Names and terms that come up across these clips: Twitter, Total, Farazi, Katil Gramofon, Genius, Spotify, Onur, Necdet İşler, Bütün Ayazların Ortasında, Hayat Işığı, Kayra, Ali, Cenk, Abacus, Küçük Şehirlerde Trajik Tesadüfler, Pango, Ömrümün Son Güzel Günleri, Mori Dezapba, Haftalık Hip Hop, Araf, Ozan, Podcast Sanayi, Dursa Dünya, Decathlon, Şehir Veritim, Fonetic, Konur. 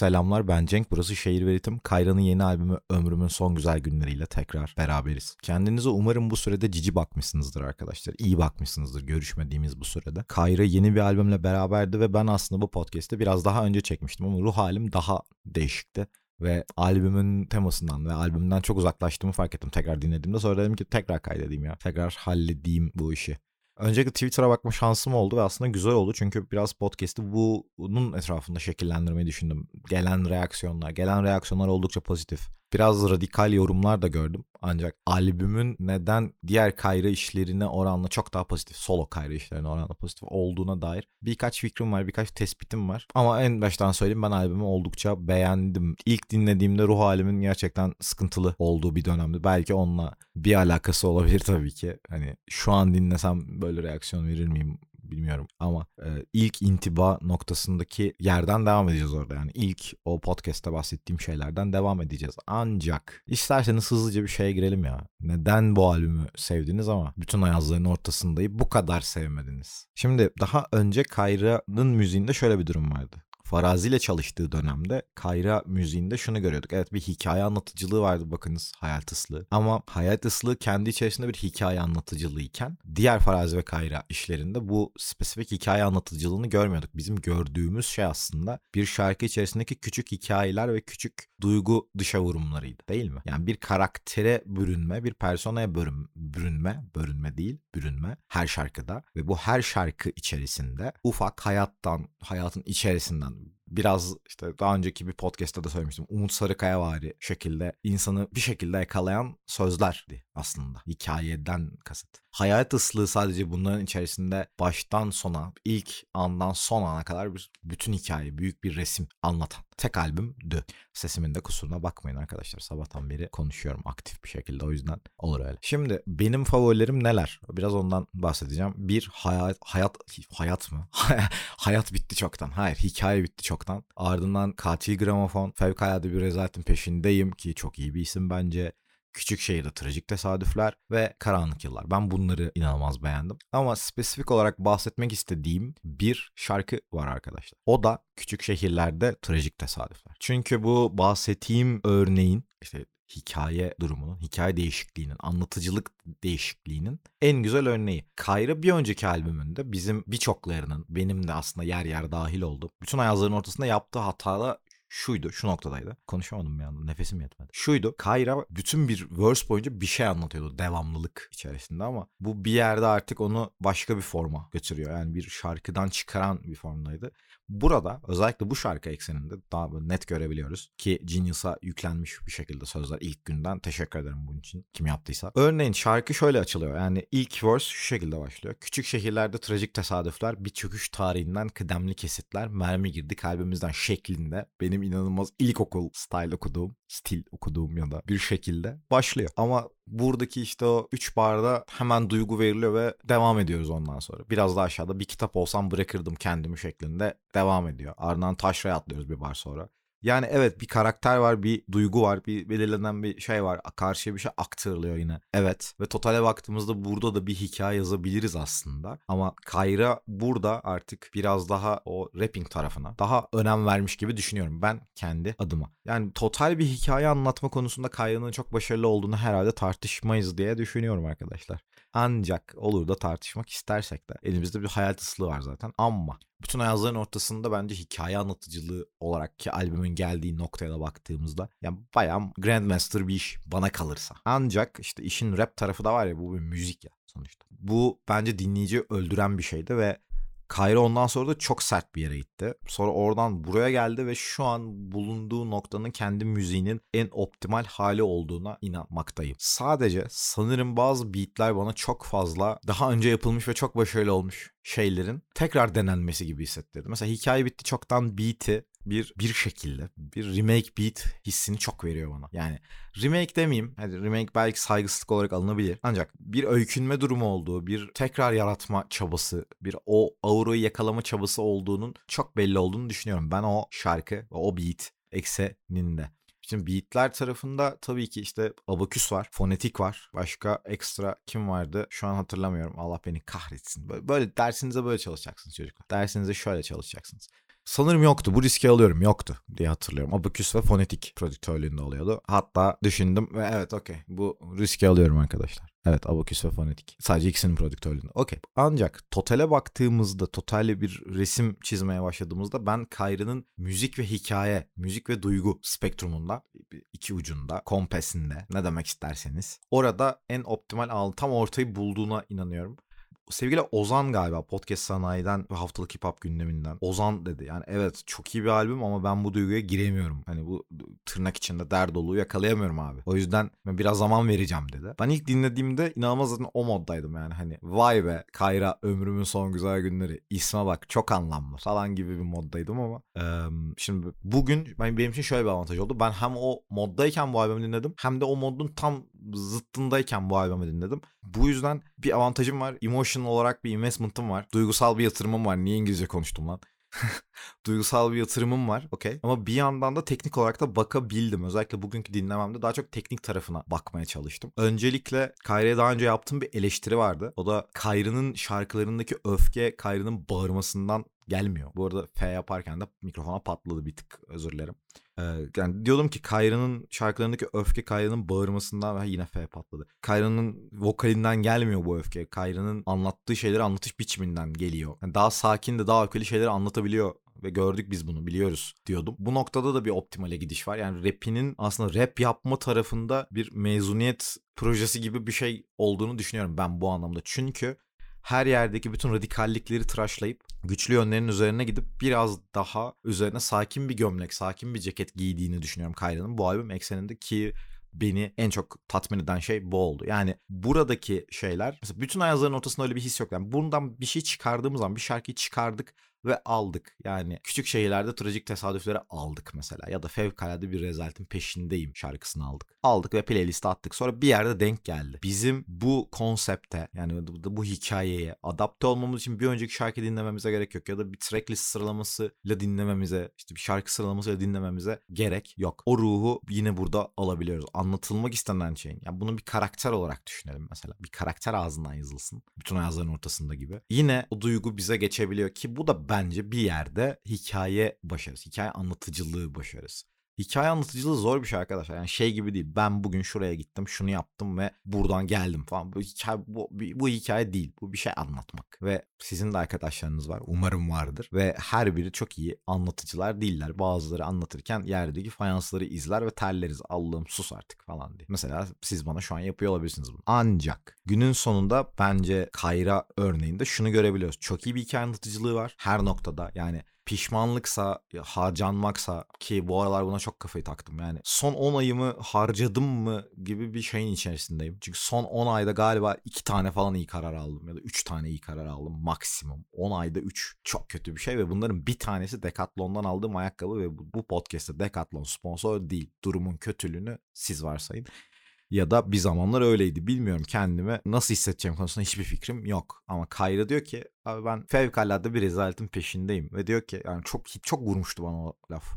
Selamlar, ben Cenk, burası Şehir Veritim. Kayra'nın yeni albümü Ömrümün Son Güzel Günleri ile tekrar beraberiz. Kendinize umarım bu sürede cici bakmışsınızdır arkadaşlar. İyi bakmışsınızdır görüşmediğimiz bu sürede. Kayra yeni bir albümle beraberdi ve ben aslında bu podcast'ı biraz daha önce çekmiştim ama ruh halim daha değişikti. Ve albümün temasından ve albümden çok uzaklaştığımı fark ettim tekrar dinlediğimde. Sonra dedim ki tekrar kaydedeyim ya, tekrar halledeyim bu işi. Öncelikle Twitter'a bakma şansım oldu ve aslında güzel oldu. Çünkü biraz podcast'i bunun etrafında şekillendirmeyi düşündüm. Gelen reaksiyonlar oldukça pozitif. Biraz radikal yorumlar da gördüm. Ancak albümün neden diğer Kayra işlerine oranla çok daha pozitif, solo Kayra işlerine oranla pozitif olduğuna dair birkaç fikrim var, birkaç tespitim var. Ama en baştan söyleyeyim, ben albümü oldukça beğendim. İlk dinlediğimde ruh halimin gerçekten sıkıntılı olduğu bir dönemdi. Belki onunla bir alakası olabilir tabii ki. Hani şu an dinlesem böyle reaksiyon verir miyim? Bilmiyorum ama ilk intiba noktasındaki yerden devam edeceğiz orada. Yani ilk o podcast'ta bahsettiğim şeylerden devam edeceğiz. Ancak isterseniz hızlıca bir şeye girelim ya. Neden bu albümü sevdiniz ama Bütün Ayazların Ortasında'yı bu kadar sevmediniz? Şimdi daha önce Kayra'nın müziğinde şöyle bir durum vardı. Farazi ile çalıştığı dönemde Kayra müziğinde şunu görüyorduk. Evet, bir hikaye anlatıcılığı vardı, bakınız Hayat Işığı. Ama Hayat Işığı kendi içerisinde bir hikaye anlatıcılığıyken diğer Farazi ve Kayra işlerinde bu spesifik hikaye anlatıcılığını görmüyorduk. Bizim gördüğümüz şey aslında bir şarkı içerisindeki küçük hikayeler ve küçük duygu dışa vurumlarıydı, değil mi? Yani bir karaktere bürünme, bir personaya bürünme her şarkıda ve bu her şarkı içerisinde ufak hayatın içerisinden biraz işte daha önceki bir podcast'ta da söylemiştim. Umut Sarıkayavari şekilde insanı bir şekilde yakalayan sözlerdi aslında. Hikayeden kasıt. Hayat ıslığı sadece bunların içerisinde baştan sona, ilk andan son ana kadar bütün hikaye, büyük bir resim anlatan tek albümdü. Sesimin de kusuruna bakmayın arkadaşlar. Sabahtan beri konuşuyorum aktif bir şekilde. O yüzden olur öyle. Şimdi benim favorilerim neler? Biraz ondan bahsedeceğim. Bir, hayat mı? Hayat bitti çoktan. Hayır, hikaye bitti çoktan. Ardından Katil Gramofon, Fevkalade Bir Rezaletin Peşindeyim ki çok iyi bir isim bence. Küçük Şehirde Trajik Tesadüfler ve Karanlık Yıllar. Ben bunları inanılmaz beğendim. Ama spesifik olarak bahsetmek istediğim bir şarkı var arkadaşlar. O da Küçük Şehirlerde Trajik Tesadüfler. Çünkü bu bahsettiğim örneğin işte hikaye durumunun, hikaye değişikliğinin, anlatıcılık değişikliğinin en güzel örneği. Kayra bir önceki albümünde bizim birçoklarının, benim de aslında yer yer dahil olduğum, Bütün Ayazların Ortasında yaptığı hatada şuydu, şu noktadaydı. Konuşamadım bir anda, nefesim yetmedi. Şuydu, Kayra bütün bir verse boyunca bir şey anlatıyordu devamlılık içerisinde ama bu bir yerde artık onu başka bir forma götürüyor. Yani bir şarkıdan çıkaran bir formdaydı. Burada özellikle bu şarkı ekseninde daha net görebiliyoruz ki Genius'a yüklenmiş bir şekilde sözler ilk günden. Teşekkür ederim bunun için kim yaptıysa. Örneğin şarkı şöyle açılıyor. Yani ilk verse şu şekilde başlıyor. Küçük şehirlerde trajik tesadüfler, bir çöküş tarihinden kıdemli kesitler, mermi girdi kalbimizden şeklinde benim inanılmaz ilkokul stil okuduğum ya da bir şekilde başlıyor. Ama buradaki işte o 3 barda hemen duygu veriliyor ve devam ediyoruz ondan sonra. Biraz daha aşağıda bir kitap olsam bırakırdım kendimi şeklinde devam ediyor. Ardından taşraya atlıyoruz bir bar sonra. Yani evet, bir karakter var, bir duygu var, bir belirlenen bir şey var. Karşıya bir şey aktarılıyor yine. Evet ve totale baktığımızda burada da bir hikaye yazabiliriz aslında. Ama Kayra burada artık biraz daha o rapping tarafına daha önem vermiş gibi düşünüyorum ben kendi adıma. Yani total bir hikaye anlatma konusunda Kayra'nın çok başarılı olduğunu herhalde tartışmayız diye düşünüyorum arkadaşlar. Ancak olur da tartışmak istersek de elimizde bir hayat ıslığı var zaten ama Bütün Ayazların Ortasında bence hikaye anlatıcılığı olarak ki albümün geldiği noktaya da baktığımızda yani bayağı Grandmaster bir iş bana kalırsa. Ancak işte işin rap tarafı da var ya, bu bir müzik ya sonuçta. Bu bence dinleyici öldüren bir şeydi ve Kayra ondan sonra da çok sert bir yere gitti. Sonra oradan buraya geldi ve şu an bulunduğu noktanın kendi müziğinin en optimal hali olduğuna inanmaktayım. Sadece sanırım bazı beatler bana çok fazla daha önce yapılmış ve çok başarılı olmuş şeylerin tekrar denenmesi gibi hissettirdi. Mesela hikaye bitti çoktan beat'i bir şekilde bir remake beat hissini çok veriyor bana. Yani remake demeyeyim. Hadi remake belki saygısızlık olarak alınabilir. Ancak bir öykünme durumu olduğu, bir tekrar yaratma çabası, bir o aurayı yakalama çabası olduğunun çok belli olduğunu düşünüyorum. Ben o şarkı ve o beat ekseninde. Şimdi beatler tarafında tabii ki işte Abacus var, Fonetic var. Başka ekstra kim vardı? Şu an hatırlamıyorum. Allah beni kahretsin. Böyle dersinize böyle çalışacaksınız çocuklar. Dersinize şöyle çalışacaksınız. Sanırım yoktu. Bu riski alıyorum. Yoktu diye hatırlıyorum. Abacus ve Fonetic prodüktörlüğünde oluyordu. Hatta düşündüm ve evet okey. Bu riski alıyorum arkadaşlar. Evet, Abacus ve Fonetic. Sadece ikisinin prodüktörlüğünde. Okey. Ancak Total'e baktığımızda, Total'e bir resim çizmeye başladığımızda ben Kayra'nın müzik ve hikaye, müzik ve duygu spektrumunda, iki ucunda, kompasinde, ne demek isterseniz, orada en optimal alanı, tam ortayı bulduğuna inanıyorum. Sevgili Ozan galiba Podcast Sanayi'den ve Haftalık Hip Hop gündeminden. Ozan dedi yani evet çok iyi bir albüm ama ben bu duyguya giremiyorum. Hani bu tırnak içinde der doluğu yakalayamıyorum abi. O yüzden biraz zaman vereceğim dedi. Ben ilk dinlediğimde inanılmaz zaten o moddaydım yani hani vay be Kayra ömrümün son güzel günleri isme bak çok anlamlı falan gibi bir moddaydım ama şimdi bugün benim için şöyle bir avantaj oldu. Ben hem o moddayken bu albümü dinledim hem de o modun tam zıttındayken bu albümü dinledim. Bu yüzden bir avantajım var. Emotional olarak bir investment'ım var. Duygusal bir yatırımım var. Niye İngilizce konuştum lan? Duygusal bir yatırımım var. Okey. Ama bir yandan da teknik olarak da bakabildim. Özellikle bugünkü dinlememde daha çok teknik tarafına bakmaya çalıştım. Öncelikle Kayra'ya daha önce yaptığım bir eleştiri vardı. O da Kayra'nın şarkılarındaki öfke Kayra'nın bağırmasından gelmiyor. Bu arada F yaparken de mikrofona patladı bir tık. Özür dilerim. Yani diyordum ki Kayra'nın şarkılarındaki öfke Kayra'nın bağırmasından ve yine F patladı. Kayra'nın vokalinden gelmiyor bu öfke. Kayra'nın anlattığı şeyleri anlatış biçiminden geliyor. Yani daha sakin de daha öfkeli şeyleri anlatabiliyor. Ve gördük biz bunu biliyoruz diyordum. Bu noktada da bir optimale gidiş var. Yani rap'inin aslında rap yapma tarafında bir mezuniyet projesi gibi bir şey olduğunu düşünüyorum ben bu anlamda. Çünkü her yerdeki bütün radikallikleri tıraşlayıp güçlü yönlerin üzerine gidip biraz daha üzerine sakin bir gömlek, sakin bir ceket giydiğini düşünüyorum Kayra'nın bu albüm ekseninde ki beni en çok tatmin eden şey bu oldu. Yani buradaki şeyler mesela bütün ayazların ortasında öyle bir his yok. Yani bundan bir şey çıkardığımız zaman bir şarkıyı çıkardık ve aldık. Yani küçük şehirlerde trajik tesadüfleri aldık mesela ya da fevkalade bir rezaletin peşindeyim şarkısını aldık. Aldık ve playliste attık. Sonra bir yerde denk geldi. Bizim bu konsepte yani bu hikayeye adapte olmamız için bir önceki şarkı dinlememize gerek yok ya da bir tracklist sıralamasıyla dinlememize, işte bir şarkı sıralamasıyla dinlememize gerek yok. O ruhu yine burada alabiliyoruz. Anlatılmak istenen şeyin. Yani bunu bir karakter olarak düşünelim mesela. Bir karakter ağzından yazılsın. Bütün ayazların ortasında gibi. Yine o duygu bize geçebiliyor ki bu da bence bir yerde hikaye başarısı, hikaye anlatıcılığı başarısı. Hikaye anlatıcılığı zor bir şey arkadaşlar. Yani şey gibi değil. Ben bugün şuraya gittim, şunu yaptım ve buradan geldim falan. Bu hikaye değil. Bu bir şey anlatmak. Ve sizin de arkadaşlarınız var. Umarım vardır. Ve her biri çok iyi anlatıcılar değiller. Bazıları anlatırken yerdeki fayansları izler ve terleriz. Allah'ım sus artık falan diye. Mesela siz bana şu an yapıyor olabilirsiniz bunu. Ancak günün sonunda bence Kayra örneğinde şunu görebiliyoruz. Çok iyi bir hikaye anlatıcılığı var. Her noktada yani pişmanlıksa, harcanmaksa ki bu aralar buna çok kafayı taktım yani son 10 ayımı harcadım mı gibi bir şeyin içerisindeyim. Çünkü son 10 ayda galiba 2 tane falan iyi karar aldım ya da 3 tane iyi karar aldım maksimum. 10 ayda 3 çok kötü bir şey ve bunların bir tanesi Decathlon'dan aldığım ayakkabı ve bu podcast'te Decathlon sponsor değil. Durumun kötülüğünü siz varsayın. Ya da bir zamanlar öyleydi. Bilmiyorum kendime nasıl hissedeceğim konusunda hiçbir fikrim yok. Ama Kayra diyor ki abi ben fevkalade bir rezaletin peşindeyim. Ve diyor ki yani çok vurmuştu bana o laf.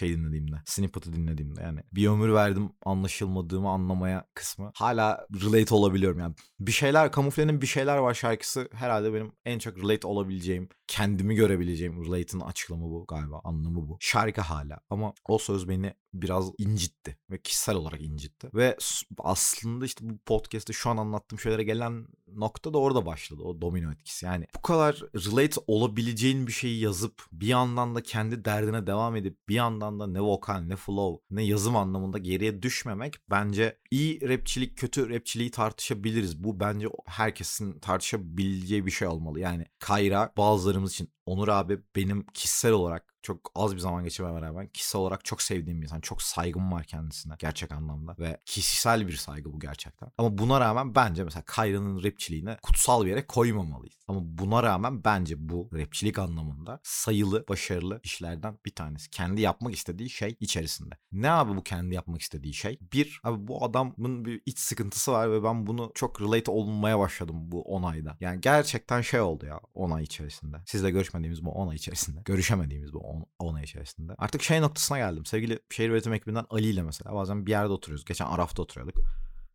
Dinlediğimde. Snippet'ı dinlediğimde yani. Bir ömür verdim anlaşılmadığımı anlamaya kısmı. Hala relate olabiliyorum yani. Bir şeyler Kamufle'nin bir şeyler var şarkısı. Herhalde benim en çok relate olabileceğim. Kendimi görebileceğim. Relate'ın açıklamı bu galiba. Anlamı bu. Şarkı hala. Ama o söz beni biraz incitti. Ve kişisel olarak incitti. Ve aslında işte bu podcast'te şu an anlattığım şeylere gelen nokta da orada başladı. O domino etkisi. Yani bu kadar relate olabileceğin bir şeyi yazıp bir yandan da kendi derdine devam edip bir yandan da ne vokal ne flow ne yazım anlamında geriye düşmemek bence iyi rapçilik kötü rapçiliği tartışabiliriz. Bu bence herkesin tartışabileceği bir şey olmalı. Yani Kayra bazılarımız için Onur abi benim kişisel olarak çok az bir zaman geçirmeme rağmen kişisel olarak çok sevdiğim bir insan. Çok saygım var kendisine gerçek anlamda ve kişisel bir saygı bu gerçekten. Ama buna rağmen bence mesela Kayra'nın rapçiliğine kutsal bir yere koymamalıyız. Ama buna rağmen bence bu rapçilik anlamında sayılı başarılı işlerden bir tanesi. Kendi yapmak istediği şey içerisinde. Ne abi bu kendi yapmak istediği şey? Bir, abi bu adamın bir iç sıkıntısı var ve ben bunu çok relate olmaya başladım bu 10 ayda. Yani gerçekten şey oldu ya 10 ay içerisinde. Sizle görüşmediğimiz bu 10 ay içerisinde. Görüşemediğimiz bu 10 ay içerisinde. Artık şey noktasına geldim. Sevgili Şehir Veritim ekibinden Ali ile mesela bazen bir yerde oturuyoruz. Geçen Araf'ta oturuyorduk.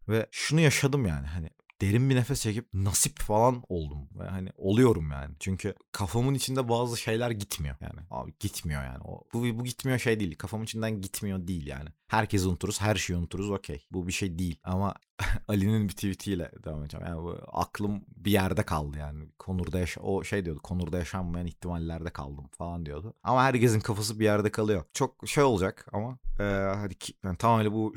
Ve şunu yaşadım yani hani derin bir nefes çekip nasip falan oldum. Hani oluyorum yani. Çünkü kafamın içinde bazı şeyler gitmiyor yani. Abi gitmiyor yani. Bu gitmiyor şey değil. Kafamın içinden gitmiyor değil yani. Herkesi unuturuz, her şeyi unuturuz, okey. Bu bir şey değil ama Ali'nin bir tweetiyle devam edeceğim. Yani bu, aklım bir yerde kaldı yani. O şey diyordu, Konur'da yaşanmayan ihtimallerde kaldım falan diyordu. Ama herkesin kafası bir yerde kalıyor. Çok şey olacak ama hadi yani tamamen bu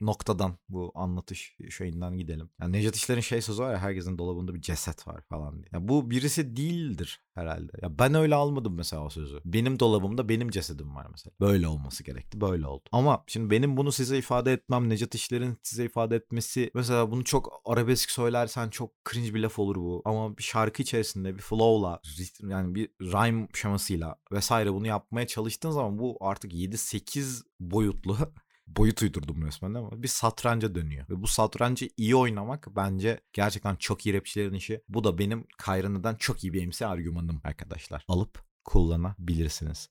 noktadan, bu anlatış şeyinden gidelim. Yani Necdet İşler'in şey sözü var ya, herkesin dolabında bir ceset var falan diye. Yani bu birisi değildir herhalde. Ya ben öyle almadım mesela o sözü. Benim dolabımda benim cesedim var mesela. Böyle olması gerekti, böyle oldu. Ama şimdi benim bunu size ifade etmem, Necdet İşler'in size ifade etmesi, mesela bunu çok arabesk söylersen çok cringe bir laf olur bu. Ama bir şarkı içerisinde bir flow'la, yani bir rhyme şemasıyla vesaire bunu yapmaya çalıştığın zaman bu artık 7-8 boyutlu boyut uydurdum resmen ama bir satranca dönüyor. Ve bu satrancı iyi oynamak bence gerçekten çok iyi rapçilerin işi. Bu da benim Kayra'dan çok iyi bir MC argümanım arkadaşlar. Alıp kullanabilirsiniz.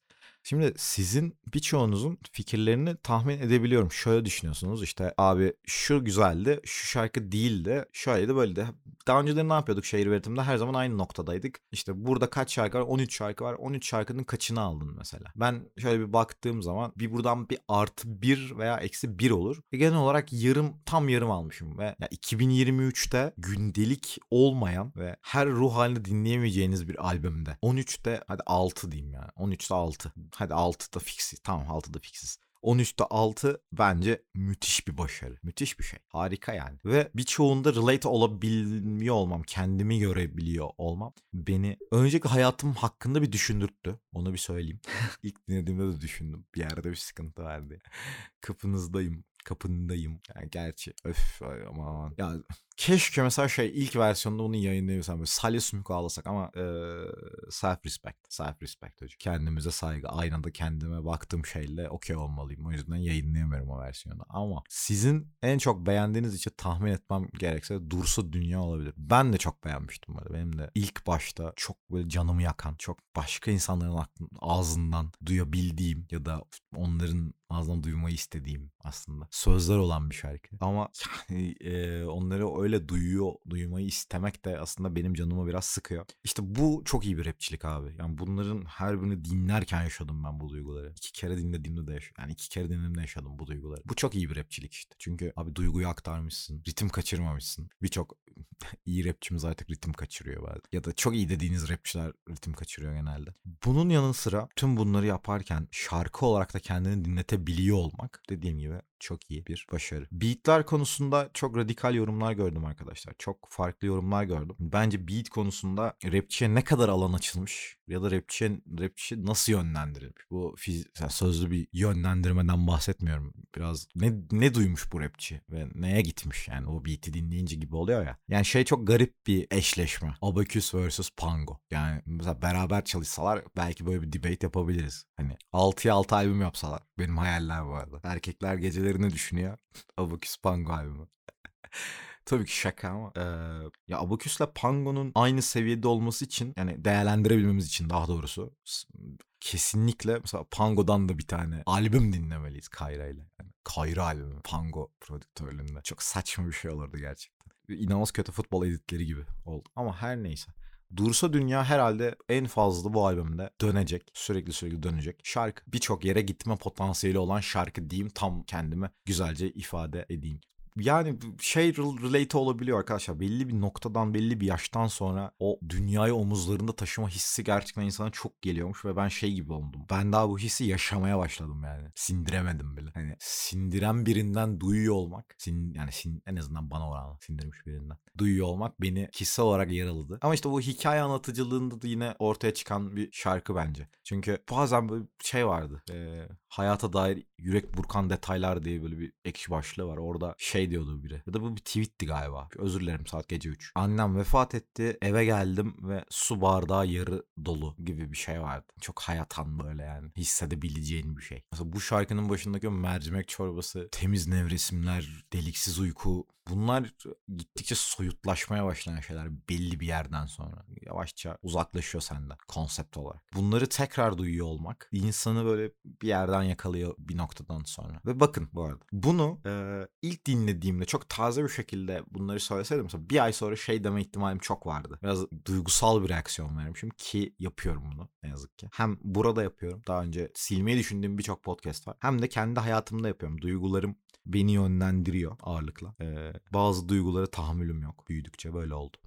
Şimdi sizin birçoğunuzun fikirlerini tahmin edebiliyorum. Şöyle düşünüyorsunuz işte, abi şu güzeldi, şu şarkı değildi, şöyleydi, böyleydi. Daha önceleri ne yapıyorduk Şehir Veritim'de? Her zaman aynı noktadaydık. İşte burada kaç şarkı var? 13 şarkı var. 13 şarkının kaçını aldın mesela? Ben şöyle bir baktığım zaman bir buradan bir artı 1 veya eksi 1 olur. Genel olarak tam yarım almışım ve 2023'te gündelik olmayan ve her ruh halini dinleyemeyeceğiniz bir albümde 13'te hadi 6 diyeyim yani. 13'te 6. Hadi 6'da fixiz. Tamam, 6'da fixiz. 13'te 6 bence müthiş bir başarı. Müthiş bir şey. Harika yani. Ve birçoğunda relate olabilmiyor olmam, kendimi görebiliyor olmam beni önceki hayatım hakkında bir düşündürttü. Onu bir söyleyeyim. İlk dinlediğimde de düşündüm. Bir yerde bir sıkıntı vardı. Kapındayım. Yani gerçi öf aman. Ya keşke mesela ilk versiyonda bunu yayınlayabilsem. Böyle salya sümük ağlasak ama self respect hocam. Kendimize saygı. Aynada kendime baktığım şeyle okey olmalıyım. O yüzden yayınlayamıyorum o versiyonu. Ama sizin en çok beğendiğiniz için tahmin etmem gerekse Dursa Dünya olabilir. Ben de çok beğenmiştim böyle. Benim de ilk başta çok böyle canımı yakan, çok başka insanların ağzından duyabildiğim ya da onların ağzından duymayı istediğim aslında sözler olan bir şarkı. Ama yani onları öyle duymayı istemek de aslında benim canımı biraz sıkıyor. İşte bu çok iyi bir rapçilik abi. Yani bunların her birini dinlerken yaşadım ben bu duyguları. 2 kere dinlediğimde de yaşadım. Yani 2 kere dinlediğimde yaşadım bu duyguları. Bu çok iyi bir rapçilik işte. Çünkü abi duyguyu aktarmışsın. Ritim kaçırmamışsın. Birçok iyi rapçimiz artık ritim kaçırıyor bazen. Ya da çok iyi dediğiniz rapçiler ritim kaçırıyor genelde. Bunun yanı sıra tüm bunları yaparken şarkı olarak da kendini dinletebiliyor olmak, dediğim gibi çok iyi bir başarı. Beatler konusunda çok radikal yorumlar gördüm arkadaşlar. Çok farklı yorumlar gördüm. Bence beat konusunda rapçiye ne kadar alan açılmış ya da rapçi nasıl yönlendirilmiş? Bu sözlü bir yönlendirmeden bahsetmiyorum. Biraz ne duymuş bu rapçi ve neye gitmiş yani, o beat'i dinleyince gibi oluyor ya. Yani çok garip bir eşleşme. Abacus vs Pango. Yani mesela beraber çalışsalar belki böyle bir debate yapabiliriz. Hani 6'ya 6 albüm yapsalar. Benim hayaller bu arada. Erkekler gecelerini düşünüyor. Abacus Pango albümü. Tabii ki şaka ama ya Abacus'la Pango'nun aynı seviyede olması için, yani değerlendirebilmemiz için daha doğrusu, kesinlikle mesela Pango'dan da bir tane albüm dinlemeliyiz Kayra ile. Yani Kayra albümü Pango prodüktörlüğünde. Çok saçma bir şey olurdu gerçekten. İnanılmaz kötü futbol editleri gibi oldu. Ama her neyse. Dursa Dünya herhalde en fazla bu albümde dönecek. Sürekli dönecek. Şarkı, birçok yere gitme potansiyeli olan şarkı diyeyim, tam kendime güzelce ifade edeyim. Yani relate olabiliyor arkadaşlar. Belli bir noktadan, belli bir yaştan sonra o dünyayı omuzlarında taşıma hissi gerçekten insana çok geliyormuş ve ben gibi oldum. Ben daha bu hissi yaşamaya başladım yani. Sindiremedim bile. Hani sindiren birinden duyuyor olmak, en azından bana oranla sindirmiş birinden duyuyor olmak beni kişisel olarak yaraladı. Ama işte bu hikaye anlatıcılığında da yine ortaya çıkan bir şarkı bence. Çünkü bazen böyle vardı. Hayata dair yürek burkan detaylar diye böyle bir ekşi başlığı var. Orada diyordu biri. Ya da bu bir tweetti galiba. Özür dilerim, saat gece 3. Annem vefat etti, eve geldim ve su bardağı yarı dolu gibi bir şey vardı. Çok hayatan böyle yani. Hissedebileceğin bir şey. Mesela bu şarkının başındaki mercimek çorbası, temiz nevresimler, deliksiz uyku. Bunlar gittikçe soyutlaşmaya başlayan şeyler belli bir yerden sonra. Yavaşça uzaklaşıyor senden konsept olarak. Bunları tekrar duyuyor olmak insanı böyle bir yerden yakalıyor bir noktadan sonra. Ve bakın bu arada. Bunu ilk dinlediğimde izlediğimde çok taze bir şekilde bunları söyleseydim mesela bir ay sonra şey deme ihtimalim çok vardı. Biraz duygusal bir reaksiyon vermişim ki yapıyorum bunu ne yazık ki. Hem burada yapıyorum, daha önce silmeyi düşündüğüm birçok podcast var. Hem de kendi hayatımda yapıyorum. Duygularım beni yönlendiriyor ağırlıkla. Bazı duygulara tahammülüm yok. Büyüdükçe böyle oldu.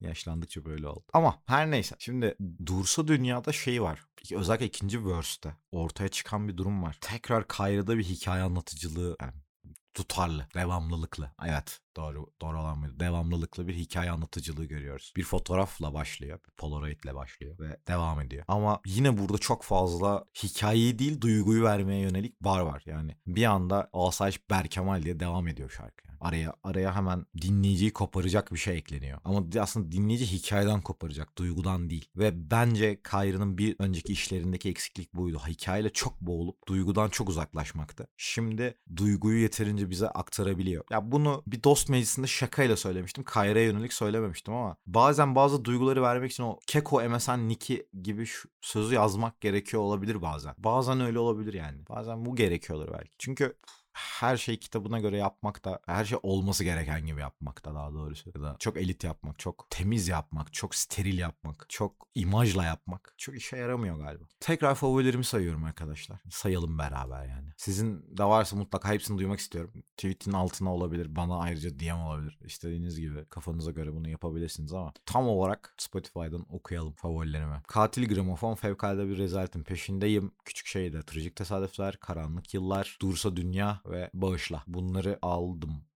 Yaşlandıkça böyle oldu. Ama her neyse. Şimdi Dursa Dünya'da şey var. Özellikle ikinci verse'te ortaya çıkan bir durum var. Tekrar Kayra'da bir hikaye anlatıcılığı, yani tutarlı, devamlılıklı. Evet. Doğru olan mıydı? Devamlılıklı bir hikaye anlatıcılığı görüyoruz. Bir fotoğrafla başlıyor. Bir polaroidle başlıyor ve devam ediyor. Ama yine burada çok fazla hikayeyi değil duyguyu vermeye yönelik var. Yani bir anda Asayiş Berkemal diye devam ediyor şarkı. Yani araya hemen dinleyiciyi koparacak bir şey ekleniyor. Ama aslında dinleyici hikayeden koparacak. Duygudan değil. Ve bence Kayra'nın bir önceki işlerindeki eksiklik buydu. Hikayeyle çok boğulup duygudan çok uzaklaşmaktı. Şimdi duyguyu yeterince bize aktarabiliyor. Ya bunu bir dost meclisinde şakayla söylemiştim. Kayra'ya yönelik söylememiştim ama bazen bazı duyguları vermek için o keko MSN Niki gibi sözü yazmak gerekiyor olabilir bazen. Bazen öyle olabilir yani. Bazen bu gerekiyordur belki. Çünkü her şeyi kitabına göre yapmak da, her şey olması gereken gibi yapmak da daha doğrusu. Ya da çok elit yapmak, çok temiz yapmak, çok steril yapmak, çok imajla yapmak çok işe yaramıyor galiba. Tekrar favorilerimi sayıyorum arkadaşlar. Sayalım beraber yani. Sizin de varsa mutlaka hepsini duymak istiyorum. Tweet'in altına olabilir, bana ayrıca DM olabilir. İstediğiniz gibi kafanıza göre bunu yapabilirsiniz ama tam olarak Spotify'dan okuyalım favorilerimi. Katil Gramofon, Fevkalade Bir Rezaletin Peşindeyim, Küçük Şehirlerde Trajik Tesadüfler, Karanlık Yıllar, Dursa Dünya ve Bağışla. Bunları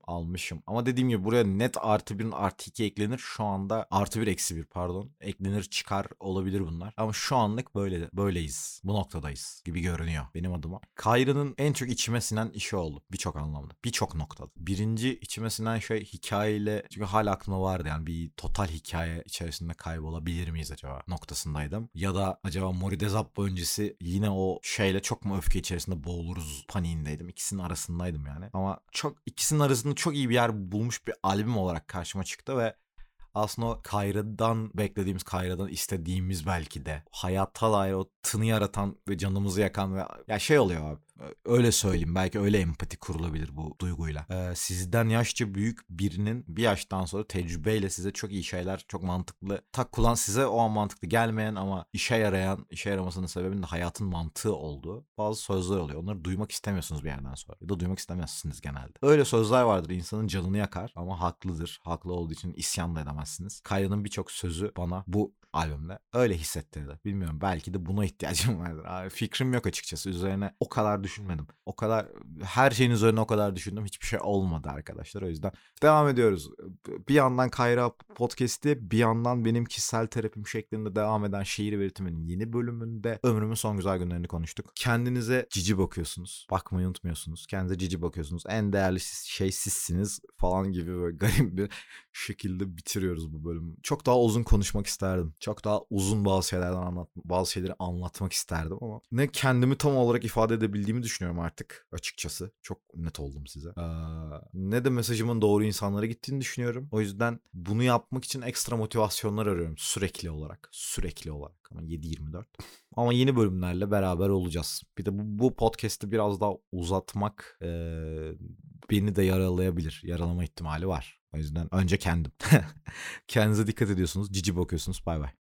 almışım. Ama dediğim gibi buraya net artı 1'in artı 2 eklenir. Şu anda artı 1 eksi 1 pardon. Eklenir çıkar olabilir bunlar. Ama şu anlık böyleyiz. Bu noktadayız gibi görünüyor benim adıma. Kayra'nın en çok içime sinen işi oldu. Birçok anlamda. Birçok noktada. Birinci içime sinen şey hikayeyle, çünkü hala aklımda vardı yani bir total hikaye içerisinde kaybolabilir miyiz acaba noktasındaydım. Ya da acaba Mori Dezapba öncesi yine o şeyle çok mu öfke içerisinde boğuluruz paniğindeydim. İkisinin arasındaydım yani. Ama çok ikisinin arasında çok iyi bir yer bulmuş bir albüm olarak karşıma çıktı ve aslında o Kayra'dan beklediğimiz, Kayra'dan istediğimiz belki de hayata dair o tını yaratan ve canımızı yakan ve ya şey oluyor abi. Öyle söyleyeyim. Belki öyle empati kurulabilir bu duyguyla. Sizden yaşça büyük birinin bir yaştan sonra tecrübeyle size çok iyi şeyler, çok mantıklı takılan, size o an mantıklı gelmeyen ama işe yarayan, işe yaramasının sebebinin de hayatın mantığı olduğu bazı sözler oluyor. Onları duymak istemiyorsunuz bir yerden sonra. Ya da duymak istemezsiniz genelde. Öyle sözler vardır. İnsanın canını yakar ama haklıdır. Haklı olduğu için isyan da edemezsiniz. Kayra'nın birçok sözü bana bu albümde öyle hissettirdi. Bilmiyorum. Belki de buna ihtiyacım vardır. Abi, fikrim yok açıkçası. Üzerine o kadar düşünmedim. O kadar her şeyin üzerine o kadar düşündüm. Hiçbir şey olmadı arkadaşlar. O yüzden devam ediyoruz. Bir yandan Kayra Podcast'i, bir yandan benim kişisel terapim şeklinde devam eden Şehir Veritim'in yeni bölümünde Ömrümün Son Güzel Günlerini konuştuk. Kendinize cici bakıyorsunuz. Bakmayı unutmuyorsunuz. Kendinize cici bakıyorsunuz. En değerli şey sizsiniz falan gibi böyle garip bir şekilde bitiriyoruz bu bölümü. Çok daha uzun konuşmak isterdim. Çok daha uzun bazı şeyleri anlatmak isterdim ama ne kendimi tam olarak ifade edebildiğimi düşünüyorum artık açıkçası. Çok net oldum size. Ne de mesajımın doğru insanlara gittiğini düşünüyorum. O yüzden bunu yapmak için ekstra motivasyonlar arıyorum sürekli olarak. Ama 7-24. Ama yeni bölümlerle beraber olacağız. Bir de bu podcast'i biraz daha uzatmak beni de yaralayabilir. Yaralama ihtimali var. O yüzden önce kendim. Kendinize dikkat ediyorsunuz. Cici bakıyorsunuz. Bay bay.